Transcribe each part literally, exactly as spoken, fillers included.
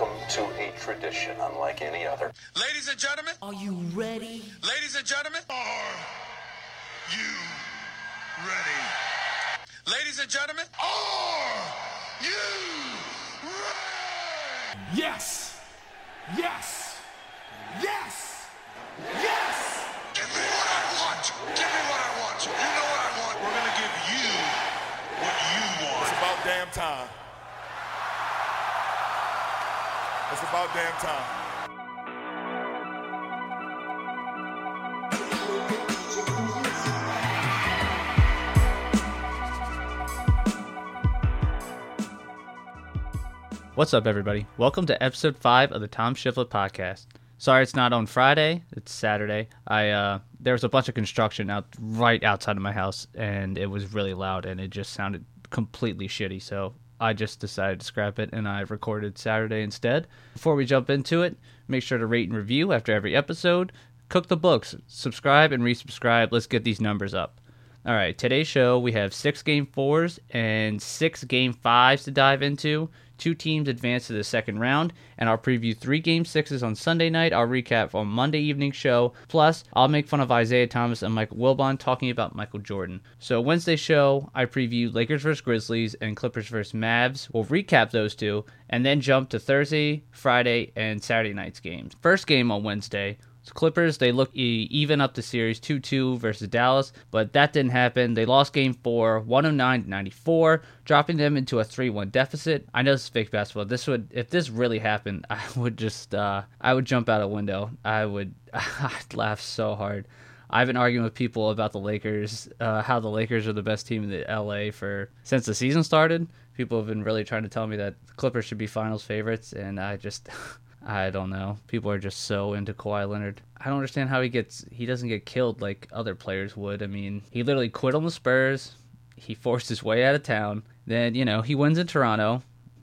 welcome to a tradition unlike any other. Ladies and gentlemen, are you ready? Ladies and gentlemen, are you ready? Ladies and gentlemen, are you ready? Yes! Yes! Yes! Yes! Give me what I want! Give me what I want! You know what I want! We're gonna give you what you want. It's about damn time. It's about damn time. What's up, everybody? Welcome to episode five of the Tom Shifflett podcast. Sorry it's not on Friday, it's Saturday. I uh, there was a bunch of construction out right outside of my house, and it was really loud, and it just sounded completely shitty, so I just decided to scrap it, and I recorded Saturday instead. Before we jump into it, make sure to rate and review after every episode. Cook the books. Subscribe and resubscribe. Let's get these numbers up. All right, today's show, we have six Game fours and six Game fives to dive into. Two teams advance to the second round, and I'll preview three Game sixes on Sunday night. I'll recap on Monday evening show. Plus, I'll make fun of Isiah Thomas and Michael Wilbon talking about Michael Jordan. So Wednesday show, I preview Lakers versus Grizzlies and Clippers versus Mavs. We'll recap those two, and then jump to Thursday, Friday, and Saturday night's games. First game on Wednesday, Clippers, they look even up the series two two versus Dallas, but that didn't happen. They lost game four, one oh nine to ninety-four, dropping them into a three one deficit. I know this is fake basketball. This would, if this really happened, I would just, uh, I would jump out a window. I would, I'd laugh so hard. I've been arguing with people about the Lakers, uh, how the Lakers are the best team in the L A for since the season started. People have been really trying to tell me that the Clippers should be finals favorites, and I just... I don't know. People are just so into Kawhi Leonard. I don't understand how he gets. He doesn't get killed like other players would. I mean, he literally quit on the Spurs. He forced his way out of town. Then, you know, he wins in Toronto.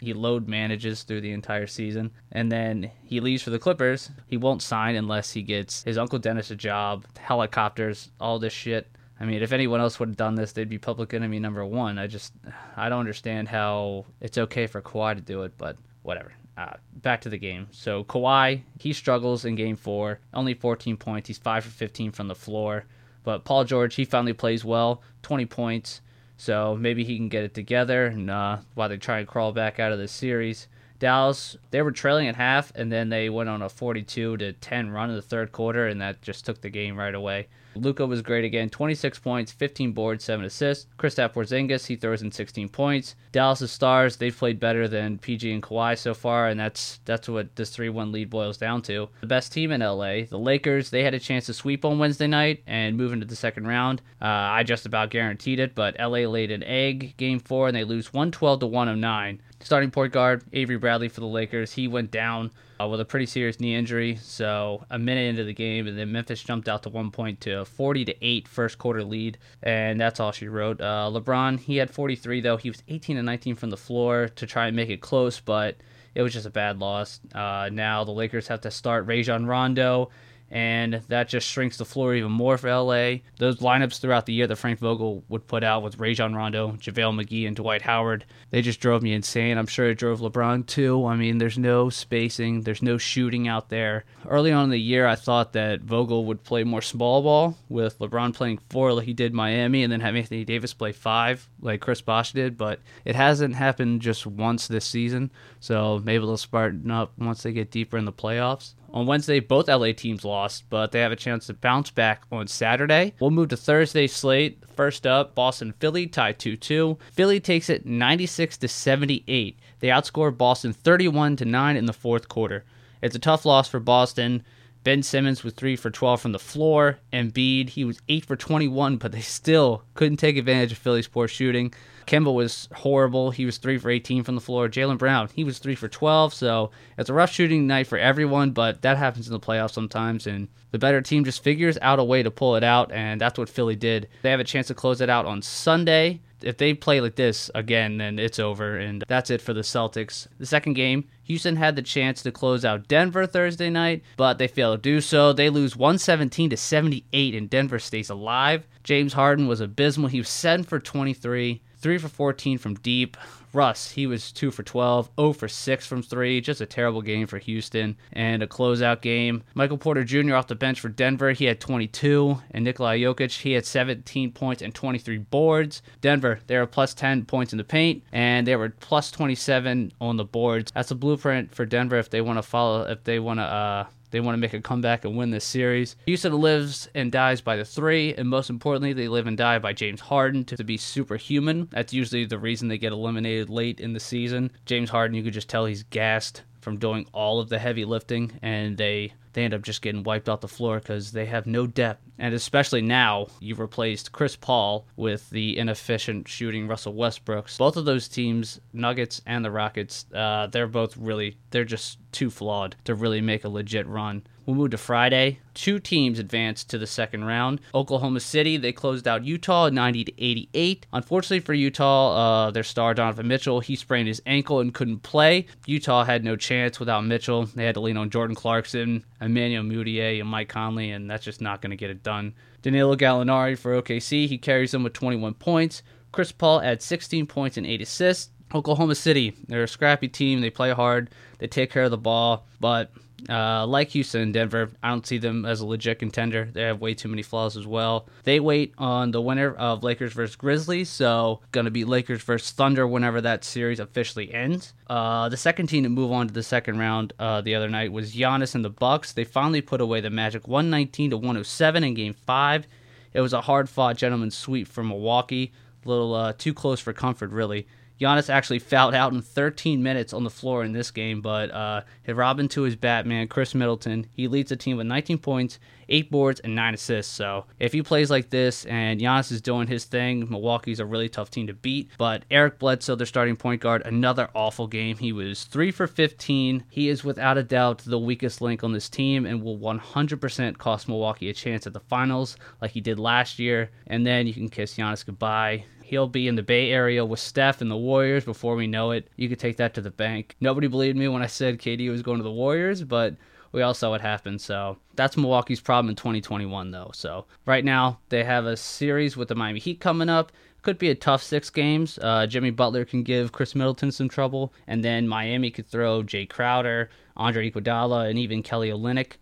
He load manages through the entire season. And then he leaves for the Clippers. He won't sign unless he gets his Uncle Dennis a job, helicopters, all this shit. I mean, if anyone else would have done this, they'd be public enemy number one. I just, I don't understand how it's okay for Kawhi to do it, but whatever. Uh, back to the game. So Kawhi, he struggles in game four, only fourteen points. He's five for fifteen from the floor. But Paul George, he finally plays well, twenty points. So maybe he can get it together and, uh, while they try and crawl back out of this series. Dallas, they were trailing at half, and then they went on a forty-two to ten run in the third quarter, and that just took the game right away. Luka was great again, twenty-six points, fifteen boards, seven assists. Kristaps Porzingis, he throws in sixteen points. Dallas' stars, they've played better than P G and Kawhi so far, and that's that's what this three one lead boils down to. The best team in L A, the Lakers, they had a chance to sweep on Wednesday night and move into the second round. Uh, I just about guaranteed it, but L A laid an egg game four, and they lose one twelve to one oh nine. Starting point guard, Avery Bradley for the Lakers, he went down uh, with a pretty serious knee injury, so a minute into the game, and then Memphis jumped out to one point to a forty to eight first quarter lead, and that's all she wrote. Uh, LeBron, he had forty-three, though. He was eighteen and nineteen from the floor to try and make it close, but it was just a bad loss. Uh, now the Lakers have to start Rajon Rondo, and that just shrinks the floor even more for L A. Those lineups throughout the year that Frank Vogel would put out with Rajon Rondo, JaVale McGee, and Dwight Howard, they just drove me insane. I'm sure it drove LeBron too. I mean, there's no spacing. There's no shooting out there. Early on in the year, I thought that Vogel would play more small ball with LeBron playing four like he did Miami and then have Anthony Davis play five like Chris Bosh did, but it hasn't happened just once this season, so maybe they'll spartan up once they get deeper in the playoffs. On Wednesday, both L A teams lost, but they have a chance to bounce back on Saturday. We'll move to Thursday's slate. First up, Boston Philly tied two two. Philly takes it ninety-six to seventy-eight. They outscore Boston thirty-one to nine in the fourth quarter. It's a tough loss for Boston. Ben Simmons was three for twelve from the floor. Embiid, he was eight for twenty-one, but they still couldn't take advantage of Philly's poor shooting. Kemba was horrible. He was three for eighteen from the floor. Jaylen Brown, he was three for twelve. So it's a rough shooting night for everyone, but that happens in the playoffs sometimes. And the better team just figures out a way to pull it out, and that's what Philly did. They have a chance to close it out on Sunday. If they play like this again, then it's over, and that's it for the Celtics. The second game, Houston had the chance to close out Denver Thursday night, but they failed to do so. They lose one seventeen to seventy-eight, and Denver stays alive. James Harden was abysmal. He was seven for twenty-three. three for fourteen from deep. Russ, he was two for twelve, zero for six from three. Just a terrible game for Houston and a closeout game. Michael Porter Junior off the bench for Denver, he had twenty-two. And Nikola Jokic, he had seventeen points and twenty-three boards. Denver, they were plus ten points in the paint, and they were plus twenty-seven on the boards. That's a blueprint for Denver if they want to follow, if they want to... Uh, They want to make a comeback and win this series. Houston lives and dies by the three, and most importantly, they live and die by James Harden to, to be superhuman. That's usually the reason they get eliminated late in the season. James Harden, you could just tell he's gassed from doing all of the heavy lifting, and they... they end up just getting wiped off the floor because they have no depth. And especially now, you've replaced Chris Paul with the inefficient shooting Russell Westbrook. Both of those teams, Nuggets and the Rockets, uh, they're both really, they're just too flawed to really make a legit run. We'll move to Friday. Two teams advanced to the second round. Oklahoma City, they closed out Utah ninety to eighty-eight. Unfortunately for Utah, uh, their star Donovan Mitchell, he sprained his ankle and couldn't play. Utah had no chance without Mitchell. They had to lean on Jordan Clarkson, Emmanuel Mudiay, and Mike Conley, and that's just not going to get it done. Danilo Gallinari for O K C, he carries them with twenty-one points. Chris Paul adds sixteen points and eight assists. Oklahoma City, they're a scrappy team. They play hard. They take care of the ball, but... Uh, like Houston and Denver, I don't see them as a legit contender. They have way too many flaws as well. They wait on the winner of Lakers versus Grizzlies, so going to be Lakers versus Thunder whenever that series officially ends. Uh, the second team to move on to the second round uh, the other night was Giannis and the Bucks. They finally put away the Magic one nineteen to one oh seven in Game five. It was a hard-fought gentleman's sweep for Milwaukee. A little uh, too close for comfort, really. Giannis actually fouled out in thirteen minutes on the floor in this game, but uh, hit Robin to his Batman, Khris Middleton. He leads the team with nineteen points, eight boards, and nine assists. So if he plays like this and Giannis is doing his thing, Milwaukee's a really tough team to beat. But Eric Bledsoe, their starting point guard, another awful game. He was three for fifteen. He is without a doubt the weakest link on this team and will one hundred percent cost Milwaukee a chance at the finals like he did last year. And then you can kiss Giannis goodbye. He'll be in the Bay Area with Steph and the Warriors before we know it. You could take that to the bank. Nobody believed me when I said K D was going to the Warriors, but we all saw what happened. So that's Milwaukee's problem in twenty twenty-one, though. So right now, they have a series with the Miami Heat coming up. Could be a tough six games. Uh, Jimmy Butler can give Khris Middleton some trouble, and then Miami could throw Jay Crowder, Andre Iguodala, and even Kelly Olynyk.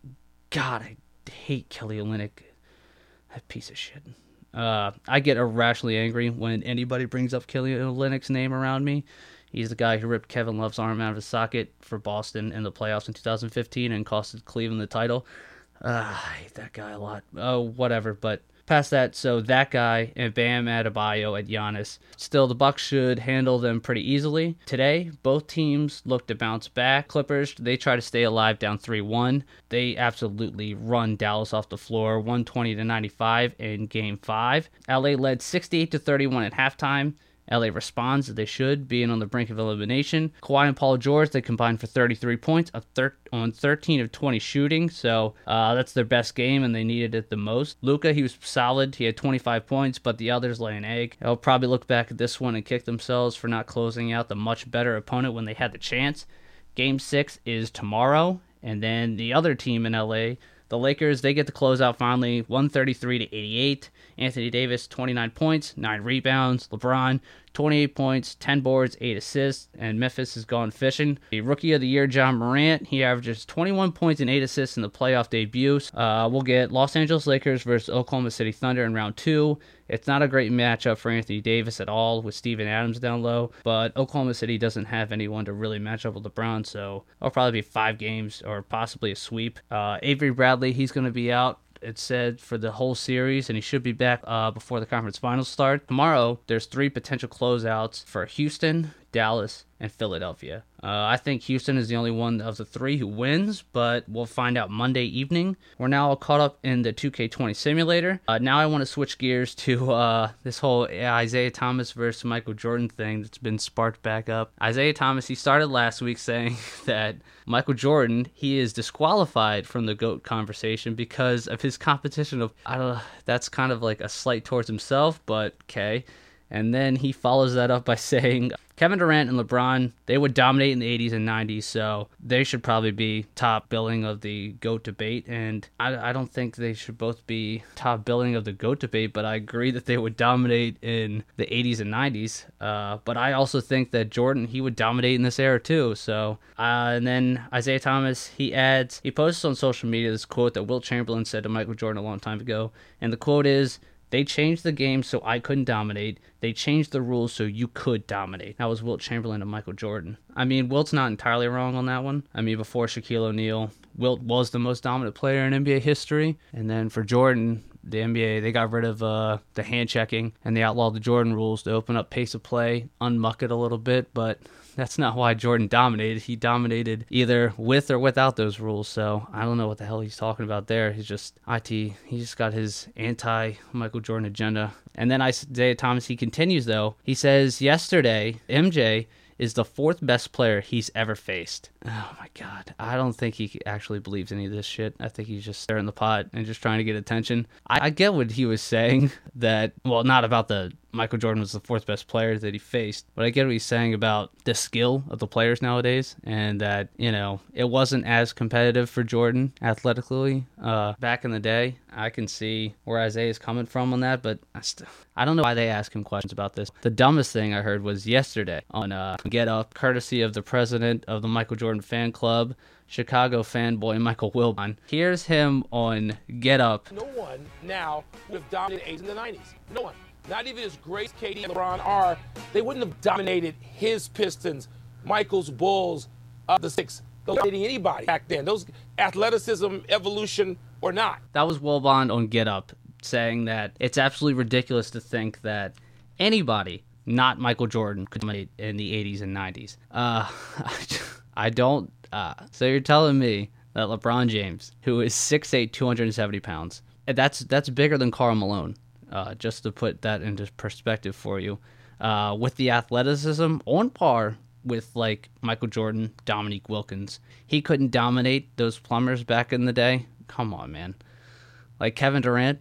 God, I hate Kelly Olynyk. That piece of shit. Uh, I get irrationally angry when anybody brings up Kelly Olynyk's name around me. He's the guy who ripped Kevin Love's arm out of his socket for Boston in the playoffs in two thousand fifteen and costed Cleveland the title. Uh, I hate that guy a lot. Oh, whatever, but past that, so that guy and Bam Adebayo at Giannis. Still, the Bucks should handle them pretty easily. Today, both teams look to bounce back. Clippers, they try to stay alive down three one. They absolutely run Dallas off the floor, one twenty to ninety-five in Game five. L A led sixty-eight to thirty-one at halftime. L A responds as they should, being on the brink of elimination. Kawhi and Paul George, they combined for thirty-three points on thirteen of twenty shooting, so uh, that's their best game, and they needed it the most. Luka, he was solid. He had twenty-five points, but the others lay an egg. They'll probably look back at this one and kick themselves for not closing out the much better opponent when they had the chance. Game six is tomorrow, and then the other team in L A, the Lakers, they get the closeout finally, one thirty-three to eighty-eight. Anthony Davis, twenty-nine points, nine rebounds. LeBron, twenty-eight points, ten boards, eight assists. And Memphis has gone fishing. The Rookie of the Year, John Morant, he averages twenty-one points and eight assists in the playoff debut. Uh, we'll get Los Angeles Lakers versus Oklahoma City Thunder in round two. It's not a great matchup for Anthony Davis at all with Steven Adams down low, but Oklahoma City doesn't have anyone to really match up with LeBron, so it'll probably be five games or possibly a sweep. Uh, Avery Bradley, he's going to be out, it said, for the whole series, and he should be back uh, before the conference finals start. Tomorrow, there's three potential closeouts for Houston, Dallas, and Philadelphia. Uh, I think Houston is the only one of the three who wins, but we'll find out Monday evening. We're now all caught up in the two K twenty simulator. Uh, now I want to switch gears to uh, this whole Isiah Thomas versus Michael Jordan thing that's been sparked back up. Isiah Thomas, he started last week saying that Michael Jordan, he is disqualified from the GOAT conversation because of his competition of, I don't know, that's kind of like a slight towards himself, but okay. And then he follows that up by saying Kevin Durant and LeBron, they would dominate in the eighties and nineties, so they should probably be top billing of the GOAT debate. And I, I don't think they should both be top billing of the GOAT debate, but I agree that they would dominate in the eighties and nineties. Uh, but I also think that Jordan, he would dominate in this era too. So, uh, and then Isiah Thomas, he adds, he posts on social media this quote that Wilt Chamberlain said to Michael Jordan a long time ago. And the quote is, "They changed the game so I couldn't dominate. They changed the rules so you could dominate." That was Wilt Chamberlain and Michael Jordan. I mean, Wilt's not entirely wrong on that one. I mean, before Shaquille O'Neal, Wilt was the most dominant player in N B A history. And then for Jordan, the N B A, they got rid of uh, the hand checking and they outlawed the Jordan rules to open up pace of play, unmuck it a little bit, but that's not why Jordan dominated. He dominated either with or without those rules. So I don't know what the hell he's talking about there. He's just, it, he just got his anti-Michael Jordan agenda. And then Isiah Thomas, he continues though. He says, yesterday, M J is the fourth best player he's ever faced. Oh my God. I don't think he actually believes any of this shit. I think he's just stirring the pot and just trying to get attention. I, I get what he was saying that, well, not about the Michael Jordan was the fourth best player that he faced, but I get what he's saying about the skill of the players nowadays and that, you know, it wasn't as competitive for Jordan athletically uh, back in the day. I can see where Isiah is coming from on that, but I, st- I don't know why they ask him questions about this. The dumbest thing I heard was yesterday on uh, Get Up, courtesy of the president of the Michael Jordan fan club, Chicago fanboy Michael Wilbon. Here's him on Get Up. No one now would have dominated eighties in the nineties. No one. Not even as great as K D and LeBron are, they wouldn't have dominated his Pistons, Michael's Bulls, uh, the Six. They're not dating anybody back then. Those athleticism, evolution, or not. That was Wilbon on Get Up saying that it's absolutely ridiculous to think that anybody, not Michael Jordan, could dominate in the eighties and nineties. Uh, I don't... Uh, so you're telling me that LeBron James, who is six foot eight, two hundred seventy pounds, that's, that's bigger than Karl Malone. Uh, just to put that into perspective for you, uh, with the athleticism on par with like Michael Jordan, Dominique Wilkins, he couldn't dominate those plumbers back in the day. Come on, man. Like Kevin Durant,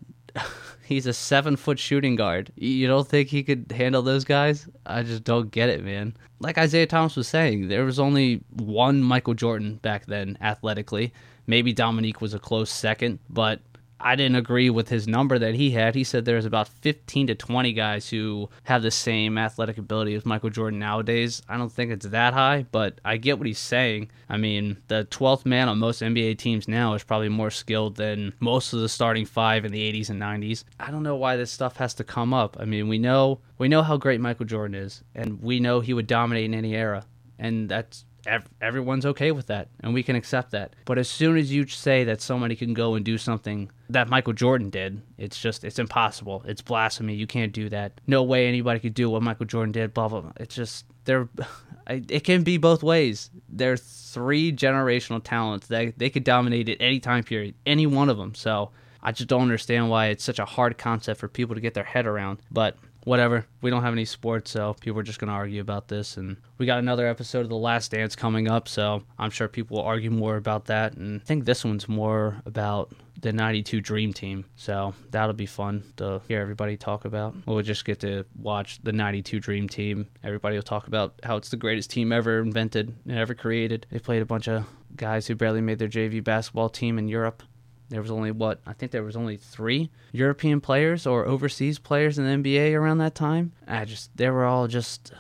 he's a seven foot shooting guard. You don't think he could handle those guys? I just don't get it, man. Like Isiah Thomas was saying, there was only one Michael Jordan back then athletically. Maybe Dominique was a close second, but I didn't agree with his number that he had. He said there's about fifteen to twenty guys who have the same athletic ability as Michael Jordan nowadays. I don't think it's that high, but I get what he's saying. I mean, the twelfth man on most N B A teams now is probably more skilled than most of the starting five in the eighties and nineties. I don't know why this stuff has to come up. I mean, we know we know how great Michael Jordan is, and we know he would dominate in any era, and that's everyone's okay with that, and we can accept that. But as soon as you say that somebody can go and do something that Michael Jordan did, it's just, it's impossible. It's blasphemy. You can't do that. No way anybody could do what Michael Jordan did, blah, blah, blah. It's just, there. It can be both ways. There are three generational talents that they could dominate at any time period, any one of them. So I just don't understand why it's such a hard concept for people to get their head around. But whatever, we don't have any sports, so people are just going to argue about this, and we got another episode of The Last Dance coming up, so I'm sure people will argue more about that, and I think this one's more about the ninety-two Dream Team, so that'll be fun to hear everybody talk about. We'll just get to watch the ninety-two Dream Team. Everybody will talk about how it's the greatest team ever invented and ever created. They played a bunch of guys who barely made their J V basketball team in Europe. There was only, what, I think there was only three European players or overseas players in the N B A around that time. I just, they were all just,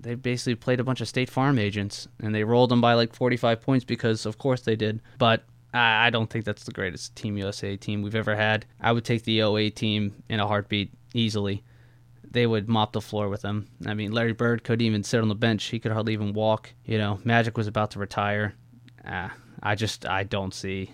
they basically played a bunch of State Farm agents, and they rolled them by like forty-five points because, of course, they did. But I, I don't think that's the greatest Team U S A team we've ever had. I would take the oh eight team in a heartbeat easily. They would mop the floor with them. I mean, Larry Bird couldn't even sit on the bench. He could hardly even walk. You know, Magic was about to retire. Ah, I just, I don't see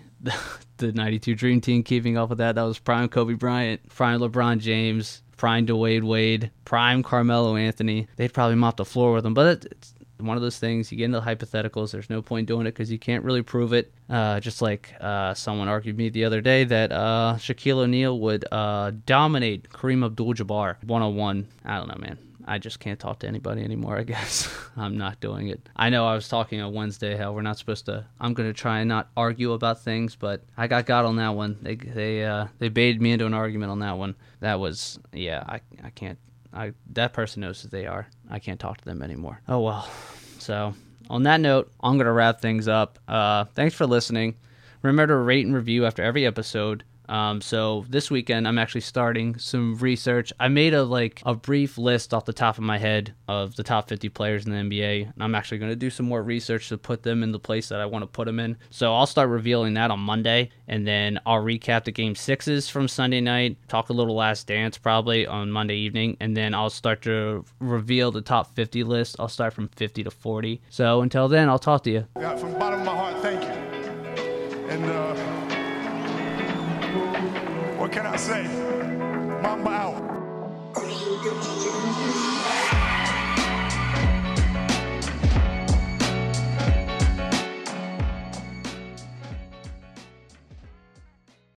the ninety-two Dream Team keeping up with that. That was prime Kobe Bryant, prime LeBron James, prime Dwayne Wade, prime Carmelo Anthony. They'd probably mop the floor with them, but it's one of those things. You get into hypotheticals. There's no point doing it because you can't really prove it. Uh, just like uh, someone argued me the other day that uh, Shaquille O'Neal would uh, dominate Kareem Abdul-Jabbar one-on-one. I don't know, man. I just can't talk to anybody anymore, I guess. I'm not doing it. I know I was talking on Wednesday how we're not supposed to... I'm going to try and not argue about things, but I got got on that one. They they uh, they baited me into an argument on that one. That was... Yeah, I I can't... I, that person knows who they are. I can't talk to them anymore. Oh, well. So on that note, I'm going to wrap things up. Uh, thanks for listening. Remember to rate and review after every episode. Um, so this weekend, I'm actually starting some research. I made a like a brief list off the top of my head of the top fifty players in the N B A. And I'm actually going to do some more research to put them in the place that I want to put them in. So I'll start revealing that on Monday. And then I'll recap the game sixes from Sunday night, talk a little Last Dance probably on Monday evening. And then I'll start to reveal the top fifty list. I'll start from fifty to forty. So until then, I'll talk to you. Yeah, from the bottom of my heart, thank you. And, uh... what can I say? Mamba out.